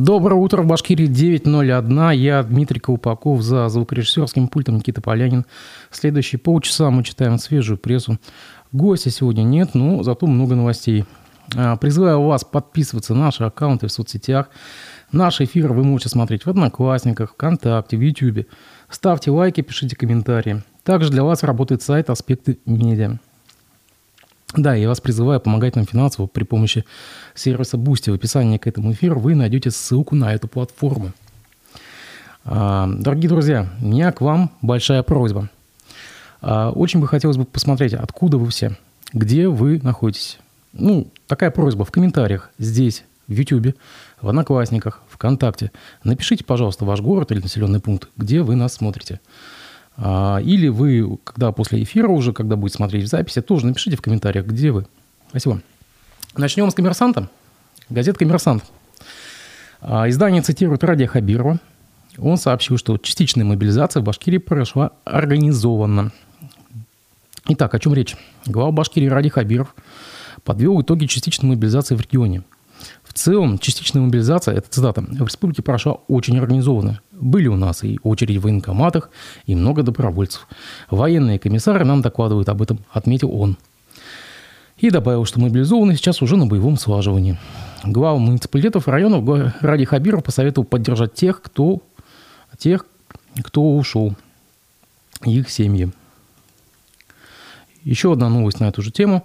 Доброе утро, в Башкирии 9:01. Я Дмитрий Колпаков, за звукорежиссерским пультом Никита Полянин. В следующие полчаса мы читаем свежую прессу. Гостя сегодня нет, но зато много новостей. Призываю вас подписываться на наши аккаунты в соцсетях. Наши эфиры вы можете смотреть в Одноклассниках, ВКонтакте, в Ютьюбе. Ставьте лайки, пишите комментарии. Также для вас работает сайт «Аспекты медиа». Да, я вас призываю помогать нам финансово при помощи сервиса Boosty. В описании к этому эфиру вы найдете ссылку на эту платформу. Дорогие друзья, у меня к вам большая просьба. Очень бы хотелось бы посмотреть, откуда вы все, где вы находитесь. Ну, такая просьба в комментариях здесь, в YouTube, в Одноклассниках, ВКонтакте. Напишите, пожалуйста, ваш город или населенный пункт, где вы нас смотрите. Или вы, когда после эфира уже, когда будет смотреть записи, тоже напишите в комментариях, где вы. Спасибо. Начнем с «Коммерсанта». Газета «Коммерсант». Издание цитирует Радия Хабирова. Он сообщил, что частичная мобилизация в Башкирии прошла организованно. Итак, о чем речь? Глава Башкирии Радий Хабиров подвел итоги частичной мобилизации в регионе. В целом, частичная мобилизация, это цитата, в республике прошла очень организованно. Были у нас и очередь в военкоматах, и много добровольцев. Военные комиссары нам докладывают об этом, отметил он. И добавил, что мобилизованы сейчас уже на боевом слаживании. Главам муниципалитетов районов Радий Хабиров посоветовал поддержать тех, кто ушел, их семьи. Еще одна новость на эту же тему.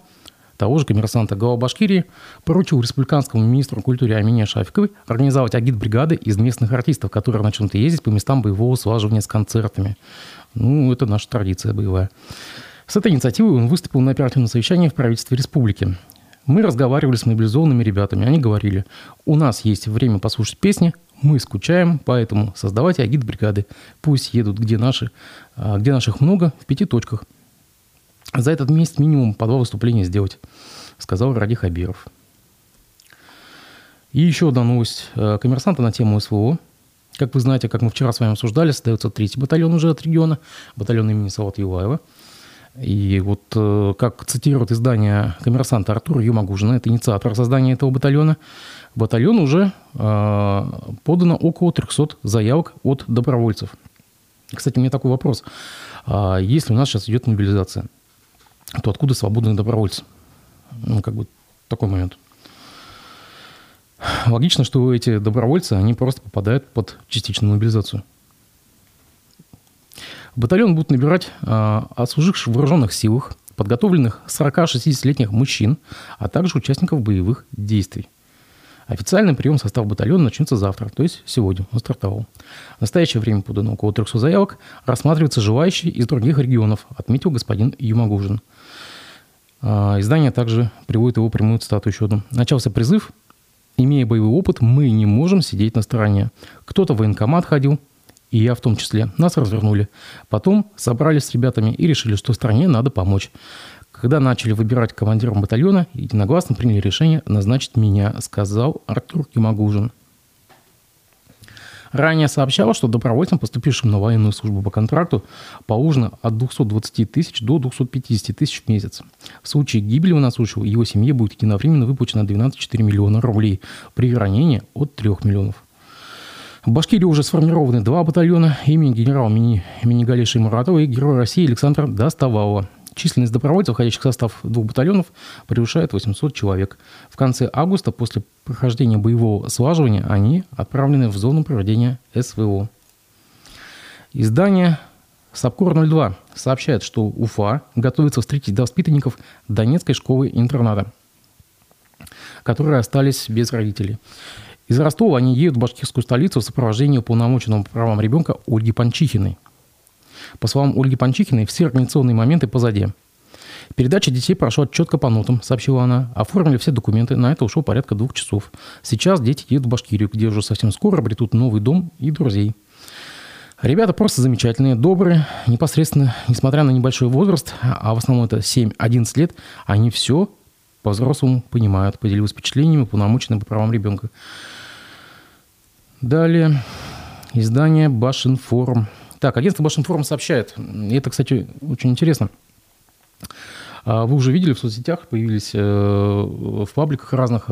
Того же «Коммерсанта». Глава Башкирии поручил республиканскому министру культуры Амине Шафиковой организовать агитбригады из местных артистов, которые начнут ездить по местам боевого слаживания с концертами. Ну, это наша традиция боевая. С этой инициативой он выступил на оперативном совещании в правительстве республики. Мы разговаривали с мобилизованными ребятами. Они говорили, у нас есть время послушать песни, мы скучаем, поэтому создавайте агитбригады. Пусть едут, где наших много, в 5 точках. За этот месяц минимум по 2 выступления сделать, сказал Радий Хабиров. И еще одна новость «Коммерсанта» на тему СВО. Как вы знаете, как мы вчера с вами обсуждали, создается 3-й батальон уже от региона, батальон имени Салавата Юлаева. И вот как цитирует издание «Коммерсанта» Артур Юмагужина, это инициатор создания этого батальона, в батальон уже подано около 300 заявок от добровольцев. Кстати, у меня такой вопрос. Если у нас сейчас идет мобилизация, то откуда свободные добровольцы? Ну, как бы такой момент. Логично, что эти добровольцы, они просто попадают под частичную мобилизацию. В батальон будут набирать отслуживших в вооруженных силах, подготовленных 40-60-летних мужчин, а также участников боевых действий. Официальный прием в состав батальона начнется завтра, то есть сегодня, он стартовал. В настоящее время подано около 300 заявок, рассматриваются желающие из других регионов, отметил господин Юмагужин. Издание также приводит его прямую цитату еще одну. Начался призыв, имея боевой опыт, мы не можем сидеть на стороне. Кто-то в военкомат ходил, и я в том числе, нас развернули. Потом собрались с ребятами и решили, что стране надо помочь. Когда начали выбирать командиром батальона, единогласно приняли решение назначить меня, сказал Артур Гемогужин. Ранее сообщалось, что добровольцам, поступившим на военную службу по контракту, положено от 220 тысяч до 250 тысяч в месяц. В случае гибели военнослужащего его семье будет единовременно выплачено 12,4 миллиона рублей, при ранении от 3 миллионов. В Башкирии уже сформированы 2 батальона имени генерала Минигалия Шаймуратова и Героя России Александра Достававова. Численность добровольцев, входящих в состав 2 батальонов, превышает 800 человек. В конце августа, после прохождения боевого слаживания, они отправлены в зону проведения СВО. Издание «Сапкор-02» сообщает, что Уфа готовится встретить воспитанников Донецкой школы-интерната, которые остались без родителей. Из Ростова они едут в башкирскую столицу в сопровождении уполномоченного по правам ребенка Ольги Панчихиной. По словам Ольги Панчихиной, все организационные моменты позади. Передача детей прошла четко по нотам, сообщила она. Оформили все документы, на это ушло порядка 2 часов. Сейчас дети едут в Башкирию, где уже совсем скоро обретут новый дом и друзей. Ребята просто замечательные, добрые, непосредственно, несмотря на небольшой возраст, а в основном это 7-11 лет, они все по-взрослому понимают, поделилась впечатлениями, уполномоченным по правам ребенка. Далее, издание «Башинформ». Так, агентство «Башинформ» сообщает, и это, кстати, очень интересно. Вы уже видели в соцсетях, появились в пабликах разных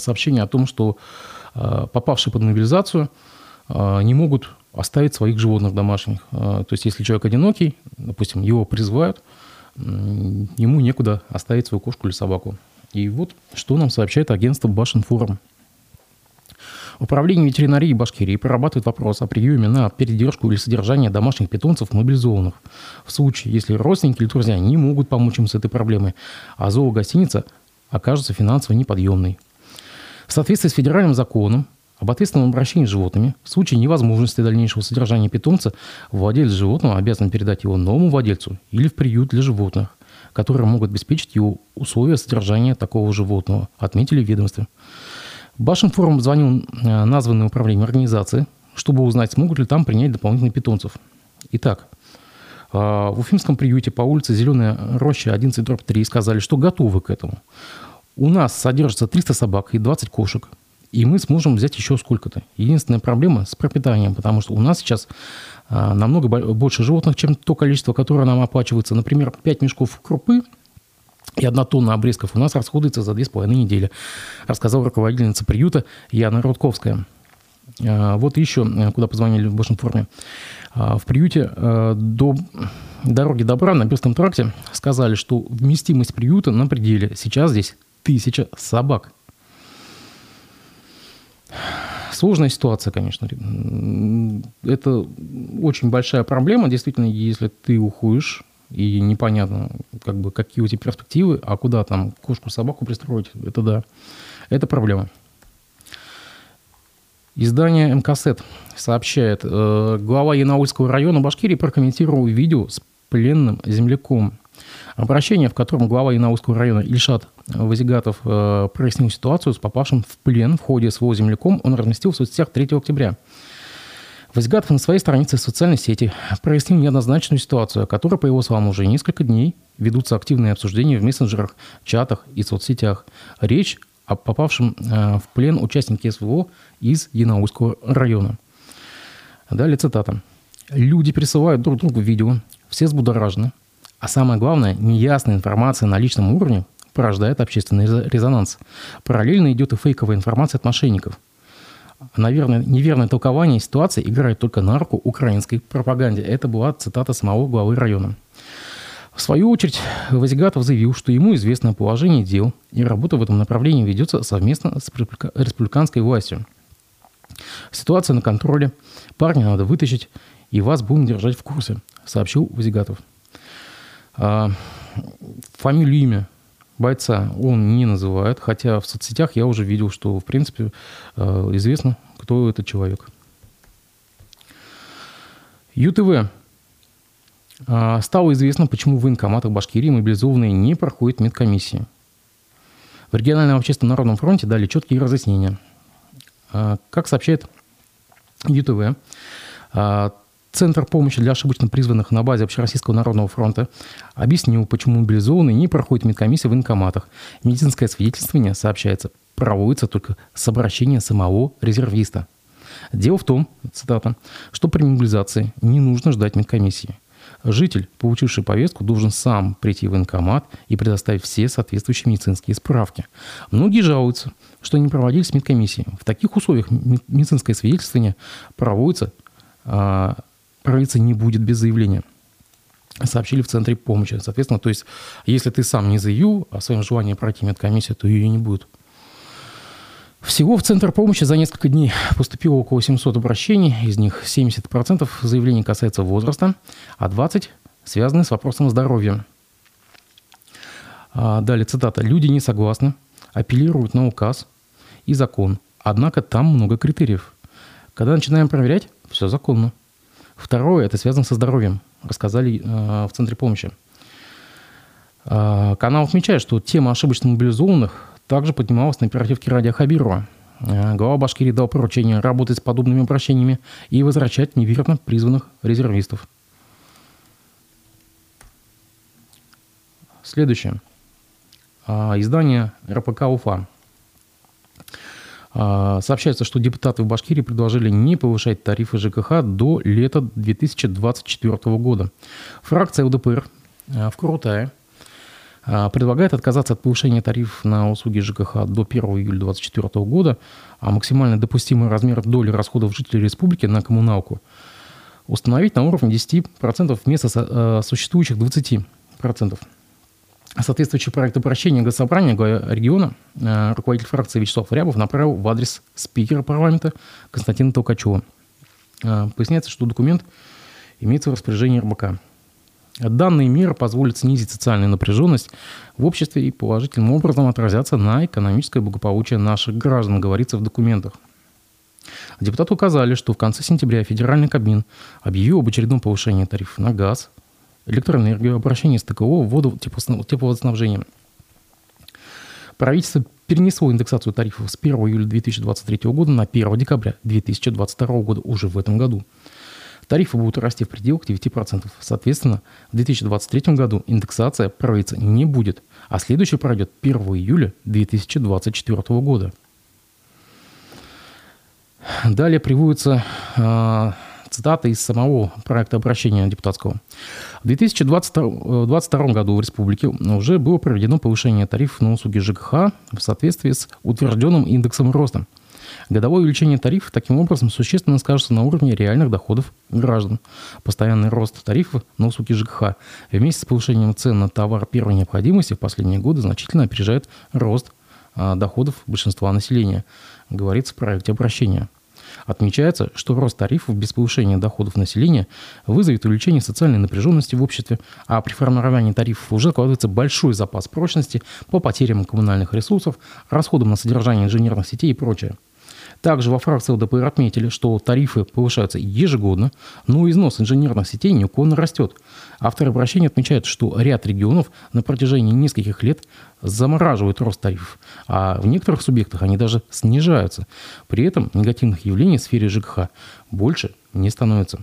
сообщения о том, что попавшие под мобилизацию, не могут оставить своих животных домашних. То есть, если человек одинокий, допустим, его призывают, ему некуда оставить свою кошку или собаку. И вот что нам сообщает агентство «Башинформ». Управление ветеринарии Башкирии прорабатывает вопрос о приеме на передержку или содержание домашних питомцев мобилизованных. В случае, если родственники или друзья не могут помочь им с этой проблемой, а зоогостиница окажется финансово неподъемной. В соответствии с федеральным законом об ответственном обращении с животными, в случае невозможности дальнейшего содержания питомца, владелец животного обязан передать его новому владельцу или в приют для животных, которые могут обеспечить его условия содержания такого животного, отметили ведомстве. Башинформ обзвонил названное управление организации, чтобы узнать, смогут ли там принять дополнительных питомцев. Итак, в Уфимском приюте по улице Зеленая Роща 11/3 сказали, что готовы к этому. У нас содержится 300 собак и 20 кошек, и мы сможем взять еще сколько-то. Единственная проблема с пропитанием, потому что у нас сейчас намного больше животных, чем то количество, которое нам оплачивается. Например, 5 мешков крупы и 1 тонна обрезков у нас расходуется за 2,5 недели, рассказала руководительница приюта Яна Рудковская. Вот еще, куда позвонили в Башинформе. В приюте до дороги добра на Бирском тракте сказали, что вместимость приюта на пределе. Сейчас здесь 1000 собак. Сложная ситуация, конечно. Это очень большая проблема. Действительно, если ты уходишь, и непонятно, как бы, какие у тебя перспективы, а куда там кошку, собаку пристроить, это да, это проблема. Издание МКСЭТ сообщает, глава Янаульского района Башкирии прокомментировал видео с пленным земляком. Обращение, в котором глава Янаульского района Ильшат Вазигатов прояснил ситуацию с попавшим в плен в ходе СВО земляком, он разместил в соцсетях 3 октября. Вазигатов на своей странице в социальной сети прояснил неоднозначную ситуацию, о которой, по его словам, уже несколько дней ведутся активные обсуждения в мессенджерах, чатах и соцсетях. Речь о попавшем в плен участнике СВО из Янаульского района. Далее цитата. «Люди присылают друг другу видео, все взбудоражены, а самое главное, неясная информация на личном уровне порождает общественный резонанс. Параллельно идет и фейковая информация от мошенников. Наверное, неверное толкование ситуации играет только на руку украинской пропаганде». Это была цитата самого главы района. В свою очередь, Вазигатов заявил, что ему известно положение дел, и работа в этом направлении ведется совместно с республиканской властью. «Ситуация на контроле, парня надо вытащить, и вас будем держать в курсе», сообщил Вазигатов. Фамилию, имя бойца он не называет, хотя в соцсетях я уже видел, что, в принципе, известно, кто этот человек. ЮТВ. Стало известно, почему в военкоматах Башкирии мобилизованные не проходят медкомиссии. В региональном общественном народном фронте дали четкие разъяснения. Как сообщает ЮТВ, Центр помощи для ошибочно призванных на базе Общероссийского народного фронта объяснил, почему мобилизованные не проходят медкомиссии в военкоматах. Медицинское свидетельствование, сообщается, проводится только с обращения самого резервиста. Дело в том, цитата, что при мобилизации не нужно ждать медкомиссии. Житель, получивший повестку, должен сам прийти в военкомат и предоставить все соответствующие медицинские справки. Многие жалуются, что не проводились медкомиссии. В таких условиях медицинское свидетельствование проводиться не будет без заявления, сообщили в центре помощи. Соответственно, то есть, если ты сам не заявил о своем желании пройти медкомиссию, то ее не будет. Всего в центр помощи за несколько дней поступило около 700 обращений, из них 70% заявлений касается возраста, а 20% связаны с вопросом здоровья. Далее цитата. «Люди не согласны, апеллируют на указ и закон, однако там много критериев. Когда начинаем проверять, все законно. Второе – это связано со здоровьем», рассказали в центре помощи. Канал отмечает, что тема ошибочно мобилизованных также поднималась на оперативке Радия Хабирова. Глава Башкирии дал поручение работать с подобными обращениями и возвращать неверно призванных резервистов. Следующее. Издание РПК «Уфа». Сообщается, что депутаты в Башкирии предложили не повышать тарифы ЖКХ до лета 2024 года. Фракция ЛДПР в Курултае предлагает отказаться от повышения тарифов на услуги ЖКХ до 1 июля 2024 года, а максимально допустимый размер доли расходов жителей республики на коммуналку установить на уровне 10% вместо существующих 20%. Соответствующий проект обращения Госсобрания региона руководитель фракции Вячеслав Рябов направил в адрес спикера парламента Константина Толкачева. Поясняется, что документ имеется в распоряжении РБК. Данные меры позволят снизить социальную напряженность в обществе и положительным образом отразятся на экономическое благополучие наших граждан, говорится в документах. Депутаты указали, что в конце сентября федеральный Кабмин объявил об очередном повышении тарифов на газ, электроэнергию, обращение с ТКО, воду, тепловодоснабжение. Правительство перенесло индексацию тарифов с 1 июля 2023 года на 1 декабря 2022 года уже в этом году. Тарифы будут расти в пределах 9%. Соответственно, в 2023 году индексация проводиться не будет, а следующая пройдет 1 июля 2024 года. Далее приводится цитата из самого проекта обращения депутатского. В 2022 году в республике уже было проведено повышение тарифов на услуги ЖКХ в соответствии с утвержденным индексом роста. Годовое увеличение тарифов таким образом существенно скажется на уровне реальных доходов граждан. Постоянный рост тарифов на услуги ЖКХ вместе с повышением цен на товар первой необходимости в последние годы значительно опережает рост доходов большинства населения, говорится в проекте обращения. Отмечается, что рост тарифов без повышения доходов населения вызовет увеличение социальной напряженности в обществе, а при формировании тарифов уже складывается большой запас прочности по потерям коммунальных ресурсов, расходам на содержание инженерных сетей и прочее. Также во фракции ЛДПР отметили, что тарифы повышаются ежегодно, но износ инженерных сетей неуклонно растет. Авторы обращения отмечают, что ряд регионов на протяжении нескольких лет замораживают рост тарифов, а в некоторых субъектах они даже снижаются. При этом негативных явлений в сфере ЖКХ больше не становится.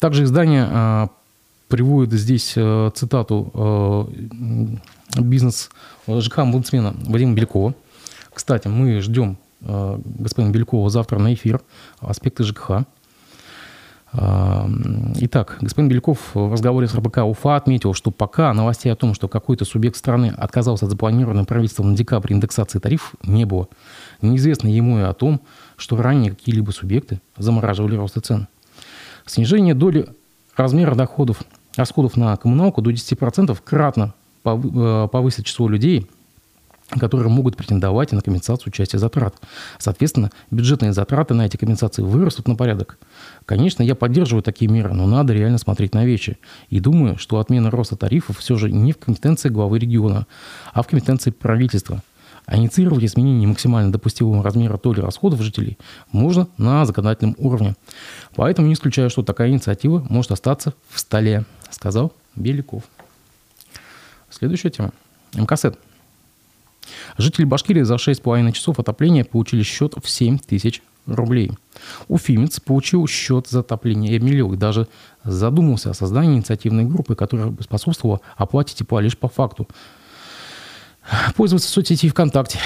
Также издание приводит здесь цитату бизнес-ЖКХ-омбудсмена Вадима Белькова. Кстати, мы ждем господина Белькова завтра на эфир «Аспекты ЖКХ». Итак, господин Бельков в разговоре с РБК УФА отметил, что пока новостей о том, что какой-то субъект страны отказался от запланированной правительством на декабрь индексации тарифов, не было. Неизвестно ему и о том, что ранее какие-либо субъекты замораживали рост цен. Снижение доли размера доходов, расходов на коммуналку до 10% кратно повысит число людей, которые могут претендовать на компенсацию части затрат. Соответственно, бюджетные затраты на эти компенсации вырастут на порядок. Конечно, я поддерживаю такие меры, но надо реально смотреть на вещи. И думаю, что отмена роста тарифов все же не в компетенции главы региона, а в компетенции правительства. А инициировать изменение максимально допустимого размера доли расходов жителей можно на законодательном уровне. Поэтому не исключаю, что такая инициатива может остаться в столе, сказал Беляков. Следующая тема. МКСЭД. Жители Башкирии за 6,5 часов отопления получили счет в 7 тысяч рублей. Уфимец получил счет за отопление и даже задумался о создании инициативной группы, которая бы способствовала оплате тепла лишь по факту. Пользователь соцсети ВКонтакте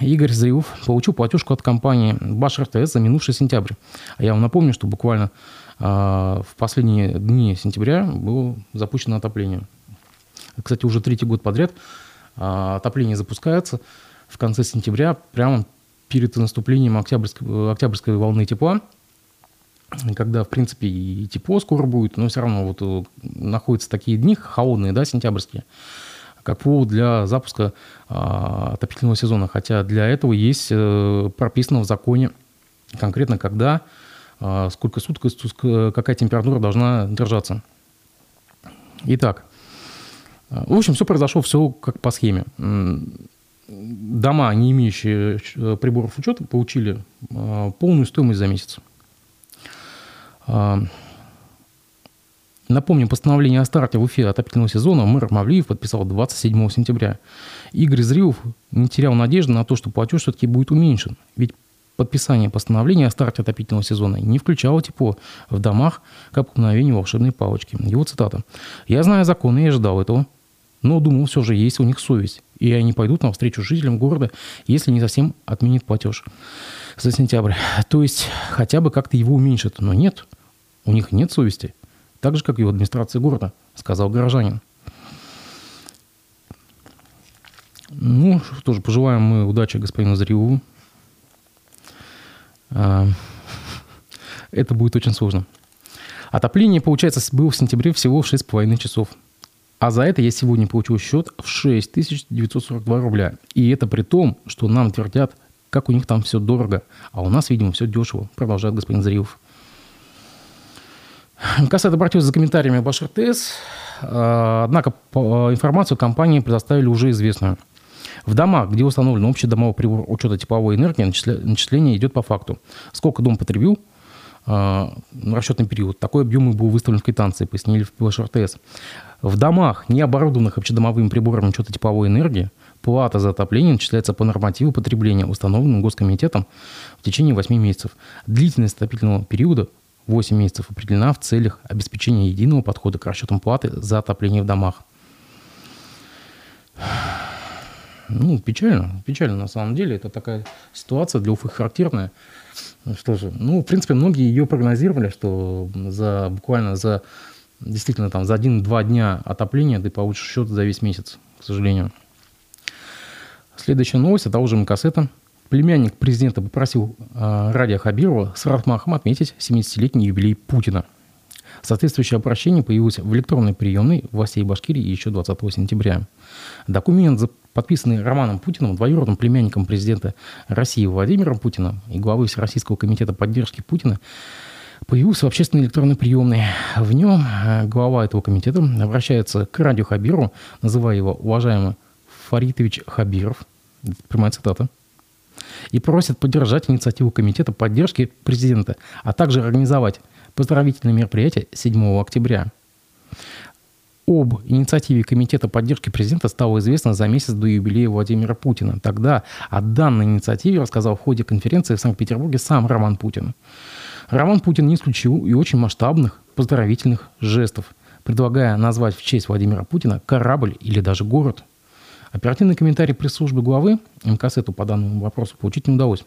Игорь Зрилов получил платежку от компании БашРТС за минувший сентябрь. Я вам напомню, что буквально в последние дни сентября было запущено отопление. Кстати, уже третий год подряд отопление запускается в конце сентября, прямо перед наступлением октябрьской волны тепла, когда, в принципе, и тепло скоро будет, но все равно вот находятся такие дни холодные, да, сентябрьские, как повод для запуска отопительного сезона. Хотя для этого есть прописано в законе конкретно, когда, сколько суток, какая температура должна держаться. Итак, в общем, все произошло все как по схеме. Дома, не имеющие приборов учета, получили полную стоимость за месяц. Напомню, постановление о старте в Уфе отопительного сезона мэр Мавлиев подписал 27 сентября. Игорь Зрилов не терял надежды на то, что платеж все-таки будет уменьшен. Ведь подписание постановления о старте отопительного сезона не включало тепло в домах, как мгновение волшебной палочки. Его цитата. «Я знаю законы, я ожидал этого, но думал, все же есть у них совесть, и они пойдут навстречу жителям города, если не совсем отменят платеж за сентябрь. То есть хотя бы как-то его уменьшат, но нет, у них нет совести, так же, как и в администрации города», — сказал горожанин. Ну, что же, пожелаем мы удачи господину Зырьянову. Это будет очень сложно. Отопление, получается, было в сентябре всего 6,5 часов. А за это я сегодня получил счет в 6942 рубля. И это при том, что нам твердят, как у них там все дорого. А у нас, видимо, все дешево, продолжает господин Зырьянов. МКС обратился за комментариями БашРТС. Однако информацию компании предоставили уже известную. В домах, где установлен общий домовой прибор учета тепловой энергии, начисление идет по факту. Сколько дом потребил расчетный период. Такой объем и был выставлен в квитанции, пояснили в БашРТС. В домах, не оборудованных общедомовым прибором учета тепловой энергии, плата за отопление начисляется по нормативу потребления, установленному Госкомитетом в течение 8 месяцев. Длительность отопительного периода 8 месяцев определена в целях обеспечения единого подхода к расчетам платы за отопление в домах. Ну, печально, печально на самом деле. Это такая ситуация для Уфы характерная. Что же, ну, в принципе, многие ее прогнозировали, что за буквально за действительно там за 1-2 дня отопления ты получишь счет за весь месяц, к сожалению. Следующая новость от того же МКСЭТа. Племянник президента попросил Радия Хабирова с Ратмахом отметить 70-летний юбилей Путина. Соответствующее обращение появилось в электронной приемной властей Башкирии еще 20 сентября. Документ, подписанный Романом Путиным, двоюродным племянником президента России Владимиром Путина и главой Всероссийского комитета поддержки Путина, появился в общественной электронной приемной. В нем глава этого комитета обращается к Радию Хабирову, называя его уважаемый Фаритович Хабиров, прямая цитата, и просит поддержать инициативу комитета поддержки президента, а также организовать поздравительное мероприятие 7 октября. Об инициативе комитета поддержки президента стало известно за месяц до юбилея Владимира Путина. Тогда о данной инициативе рассказал в ходе конференции в Санкт-Петербурге сам Роман Путин. Роман Путин не исключил и очень масштабных поздравительных жестов, предлагая назвать в честь Владимира Путина корабль или даже город. Оперативный комментарий пресс-службы главы МКСЭТу по данному вопросу получить не удалось.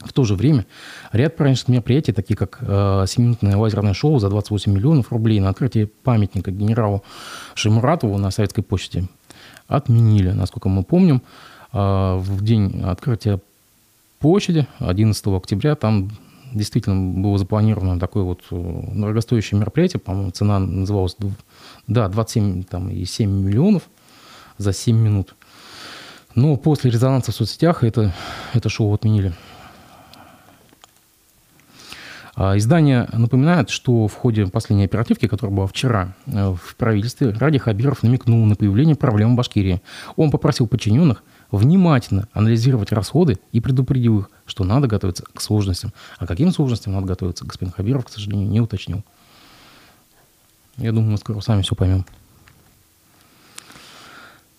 В то же время ряд праздничных мероприятий, такие как 7-минутное лазерное шоу за 28 миллионов рублей на открытие памятника генералу Шаймуратову на Советской площади, отменили. Насколько мы помним, в день открытия площади, 11 октября, там действительно было запланировано такое вот дорогостоящее мероприятие. По-моему, цена называлась 27,7 миллионов. За 7 минут. Но после резонанса в соцсетях это шоу отменили. Издание напоминает, что в ходе последней оперативки, которая была вчера в правительстве, Радий Хабиров намекнул на появление проблем в Башкирии. Он попросил подчиненных внимательно анализировать расходы и предупредил их, что надо готовиться к сложностям. А каким сложностям надо готовиться, господин Хабиров, к сожалению, не уточнил. Я думаю, мы скоро сами все поймем.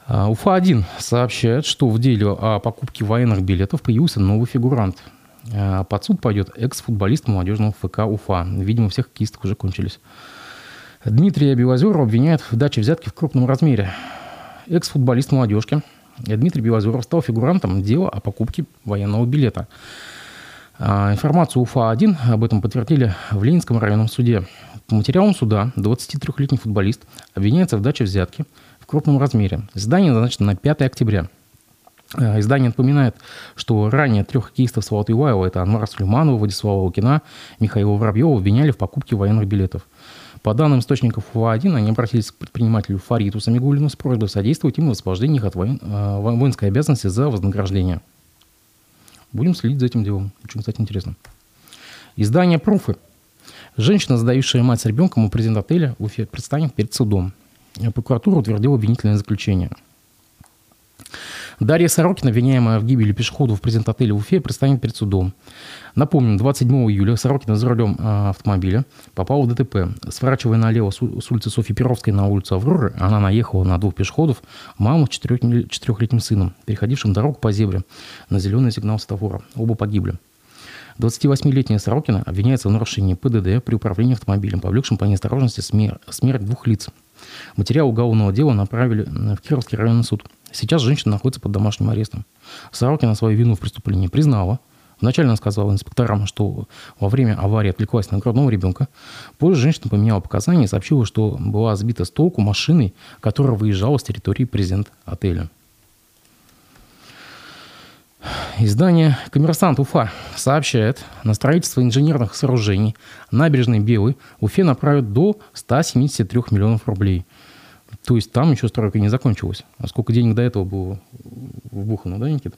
УФА-1 сообщает, что в деле о покупке военных билетов появился новый фигурант. Под суд пойдет экс-футболист молодежного ФК Уфа. Видимо, всех кисток уже кончились. Дмитрия Белозера обвиняют в даче взятки в крупном размере. Экс-футболист молодежки Дмитрий Белозеров стал фигурантом дела о покупке военного билета. Информацию УФА-1 об этом подтвердили в Ленинском районном суде. По материалам суда 23-летний футболист обвиняется в даче взятки в крупном размере. Издание назначено на 5 октября. Издание напоминает, что ранее 3 хоккеистов Салавата Юлаева, это Анвара Слюманова, Владислава Лукина, Михаила Воробьева, обвиняли в покупке военных билетов. По данным источников УФА-1, они обратились к предпринимателю Фариду Самигулину с просьбой содействовать им в освобождении их от воинской обязанности за вознаграждение. Будем следить за этим делом. Очень, кстати, интересно. Издание «Профы». Женщина, задающая мать с ребенком у президента отеля в Уфе, предстанет перед судом. Прокуратура утвердила обвинительное заключение. Дарья Сорокина, обвиняемая в гибели пешехода в презент-отеле в Уфе, предстанет перед судом. Напомним, 27 июля Сорокина за рулем автомобиля попала в ДТП. Сворачивая налево с улицы Софьи Перовской на улицу Авроры, она наехала на 2 пешеходов, маму с 4-летним сыном, переходившим дорогу по зебре на зеленый сигнал светофора. Оба погибли. 28-летняя Сорокина обвиняется в нарушении ПДД при управлении автомобилем, повлекшим по неосторожности смерть 2 лиц. Материал уголовного дела направили в Кировский районный суд. Сейчас женщина находится под домашним арестом. Сорокина свою вину в преступлении признала. Вначале она сказала инспекторам, что во время аварии отвлеклась на грудного ребенка. Позже женщина поменяла показания и сообщила, что была сбита с толку машиной, которая выезжала с территории президент-отеля. Издание «Коммерсант Уфа» сообщает, на строительство инженерных сооружений набережной Белой Уфе направят до 173 миллионов рублей. То есть там еще стройка не закончилась. А сколько денег до этого было вбухано, да, Никита?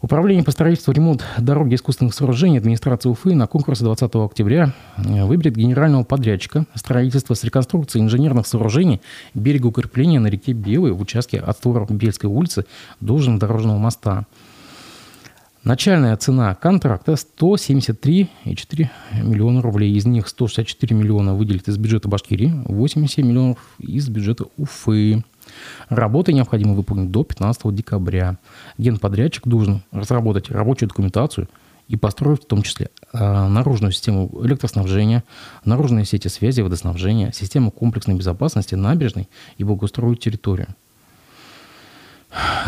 Управление по строительству и ремонту дороги искусственных сооружений администрации Уфы на конкурсе 20 октября выберет генерального подрядчика строительства с реконструкцией инженерных сооружений берегоукрепления на реке Белой в участке от Тура-Бельской улицы до железнодорожного моста. Начальная цена контракта 173,4 миллиона рублей. Из них 164 миллиона выделят из бюджета Башкирии, 87 миллионов из бюджета Уфы. Работы необходимо выполнить до 15 декабря. Генподрядчик должен разработать рабочую документацию и построить в том числе наружную систему электроснабжения, наружные сети связи, водоснабжения, систему комплексной безопасности набережной и благоустроить территорию.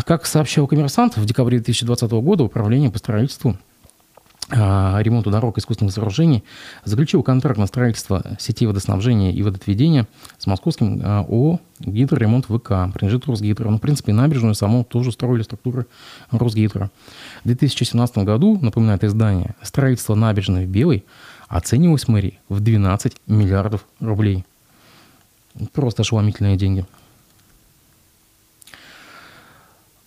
Как сообщил «Коммерсант», в декабре 2020 года Управление по строительству ремонту дорог искусственных сооружений заключил контракт на строительство сети водоснабжения и водоотведения с московским ООО «Гидроремонт ВК», принадлежит Росгидро. Ну, в принципе, и набережную саму тоже строили структуры Росгидро. В 2017 году, напоминает издание, строительство набережной в Белой оценивалось мэрией в 12 миллиардов рублей. Просто ошеломительные деньги.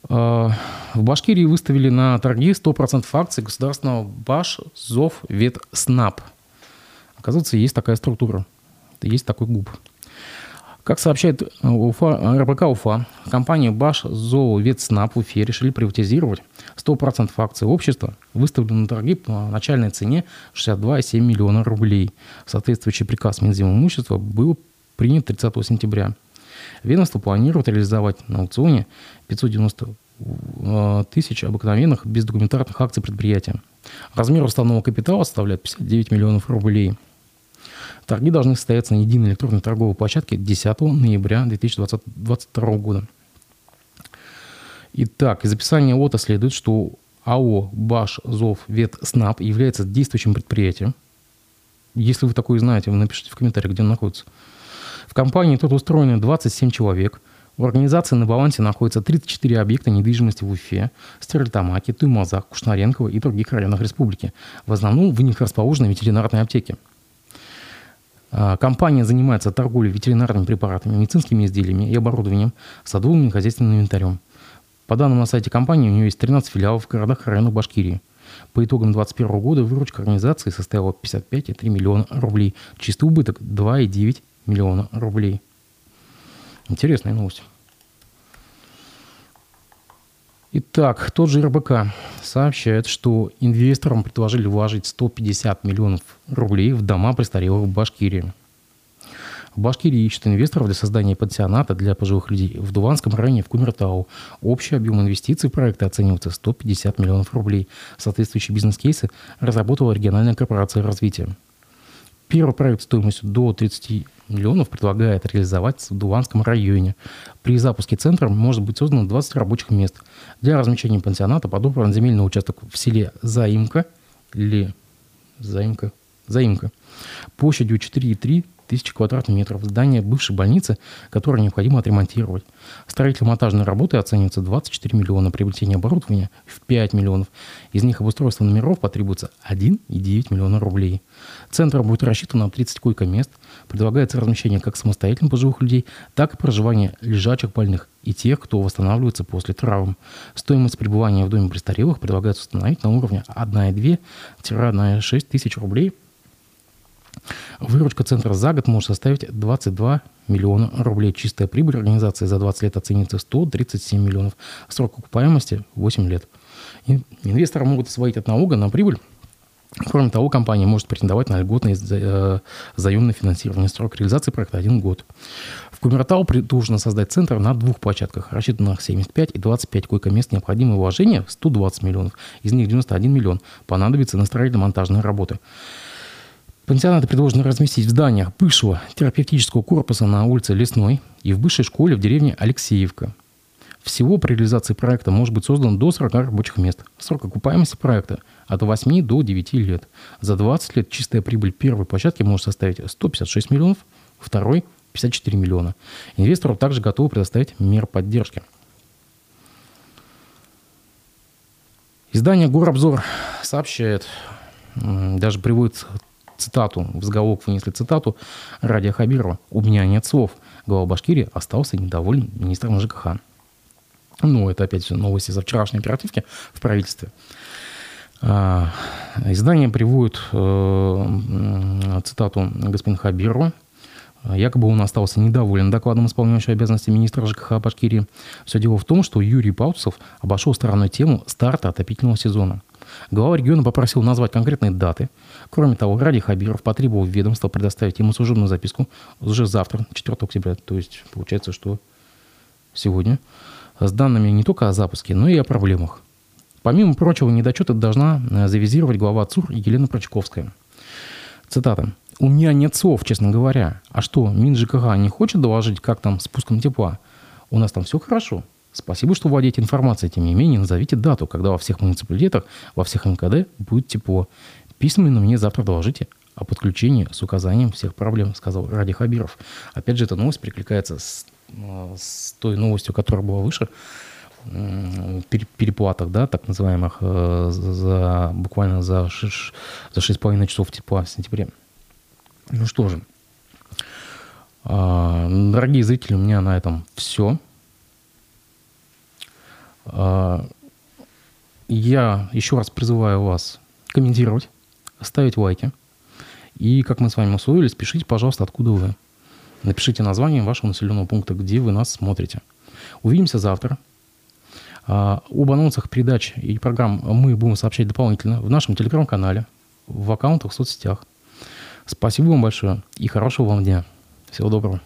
В Башкирии выставили на торги 100% акций государственного Башзовветснаб. Оказывается, есть такая структура, есть такой ГУП. Как сообщает РБК Уфа, компанию Башзовветснаб в Уфе решили приватизировать 100% акций общества, выставлены на торги по начальной цене 62,7 миллиона рублей. Соответствующий приказ Минземимущества был принят 30 сентября. Ведомство планирует реализовать на аукционе 590 тысяч обыкновенных бездокументарных акций предприятия. Размер уставного капитала составляет 59 миллионов рублей. Торги должны состояться на единой электронной торговой площадке 10 ноября 2022 года. Итак, из описания ОТО следует, что АО «Башзовветснаб» является действующим предприятием. Если вы такое знаете, вы напишите в комментариях, где он находится. В компании тут устроено 27 человек. В организации на балансе находятся 34 объекта недвижимости в Уфе, Стерлитамаке, Туймазах, Кушнаренково и других районах республики. В основном в них расположены ветеринарные аптеки. Компания занимается торговлей ветеринарными препаратами, медицинскими изделиями и оборудованием, садовым и хозяйственным инвентарем. По данным на сайте компании, у нее есть 13 филиалов в городах и районах Башкирии. По итогам 2021 года выручка организации составила 55,3 миллиона рублей. Чистый убыток – 2,9 миллиона рублей. Интересная новость. Итак, тот же РБК сообщает, что инвесторам предложили вложить 150 миллионов рублей в дома престарелых в Башкирии. В Башкирии ищут инвесторов для создания пансионата для пожилых людей в Дуванском районе в Кумертау. Общий объем инвестиций в проекты оценивается в 150 миллионов рублей. Соответствующие бизнес-кейсы разработала региональная корпорация развития. Первый проект стоимостью до 30 миллионов предлагает реализовать в Дуванском районе. При запуске центра может быть создано 20 рабочих мест. Для размещения пансионата подобран земельный участок в селе Заимка площадью 4,3 тысячи квадратных метров. Здание бывшей больницы, которое необходимо отремонтировать. Строительно-монтажные работы оцениваются 24 миллиона, приобретение оборудования в 5 миллионов. Из них обустройство номеров потребуется 1,9 миллиона рублей. Центр будет рассчитан на 30 койко-мест. Предлагается размещение как самостоятельно пожилых людей, так и проживание лежачих больных и тех, кто восстанавливается после травм. Стоимость пребывания в доме престарелых предлагается установить на уровне 1,2-1,6 тысяч рублей. Выручка центра за год может составить 22 миллиона рублей. Чистая прибыль организации за 20 лет оценится в 137 миллионов. Срок окупаемости 8 лет. Инвесторы могут освоить от налога на прибыль. Кроме того, компания может претендовать на льготное заемное финансирование. Срок реализации проекта 1 год. В Кумертау предложено создать центр на двух площадках, рассчитанных 75 и 25 койко-мест. Необходимые вложения 120 миллионов. Из них 91 миллион понадобится на строительно-монтажные работы. Пансионаты предложено разместить в зданиях бывшего терапевтического корпуса на улице Лесной и в бывшей школе в деревне Алексеевка. Всего при реализации проекта может быть создано до 40 рабочих мест. Срок окупаемости проекта от 8 до 9 лет. За 20 лет чистая прибыль первой площадки может составить 156 миллионов, второй – 54 миллиона. Инвестору также готовы предоставить меры поддержки. Издание «Горобзор» сообщает, даже приводит цитату, в заголовок вынесли цитату Радия Хабирова. «У меня нет слов. Глава Башкирии остался недоволен министром ЖКХ». Ну, это опять же новости за вчерашней оперативки в правительстве. Издание приводит цитату господина Хабирова. Якобы он остался недоволен докладом исполняющего обязанности министра ЖКХ Башкирии. Все дело в том, что Юрий Паутов обошел стороной тему старта отопительного сезона. Глава региона попросил назвать конкретные даты. Кроме того, Радий Хабиров потребовал ведомства предоставить ему служебную записку уже завтра, 4 октября, то есть получается, что сегодня, с данными не только о запуске, но и о проблемах. Помимо прочего, недочеты должна завизировать глава ЦУР Елена Прочковская. Цитата. «У меня нет слов, честно говоря. А что, МинЖКХ не хочет доложить, как там с пуском тепла? У нас там все хорошо. Спасибо, что владеете информацией. Тем не менее, назовите дату, когда во всех муниципалитетах, во всех МКД будет тепло. Письменно мне завтра доложите о подключении с указанием всех проблем», — сказал Радий Хабиров. Опять же, эта новость перекликается с той новостью, которая была выше, переплатах, да, так называемых, буквально за 6,5 часов тепла в сентябре. Ну что же, дорогие зрители, у меня на этом все. Я еще раз призываю вас комментировать, ставить лайки. И, как мы с вами условились, пишите, пожалуйста, откуда вы. Напишите название вашего населенного пункта, где вы нас смотрите. Увидимся завтра. Об анонсах передач и программ мы будем сообщать дополнительно в нашем телеграм-канале, в аккаунтах, в соцсетях. Спасибо вам большое и хорошего вам дня. Всего доброго.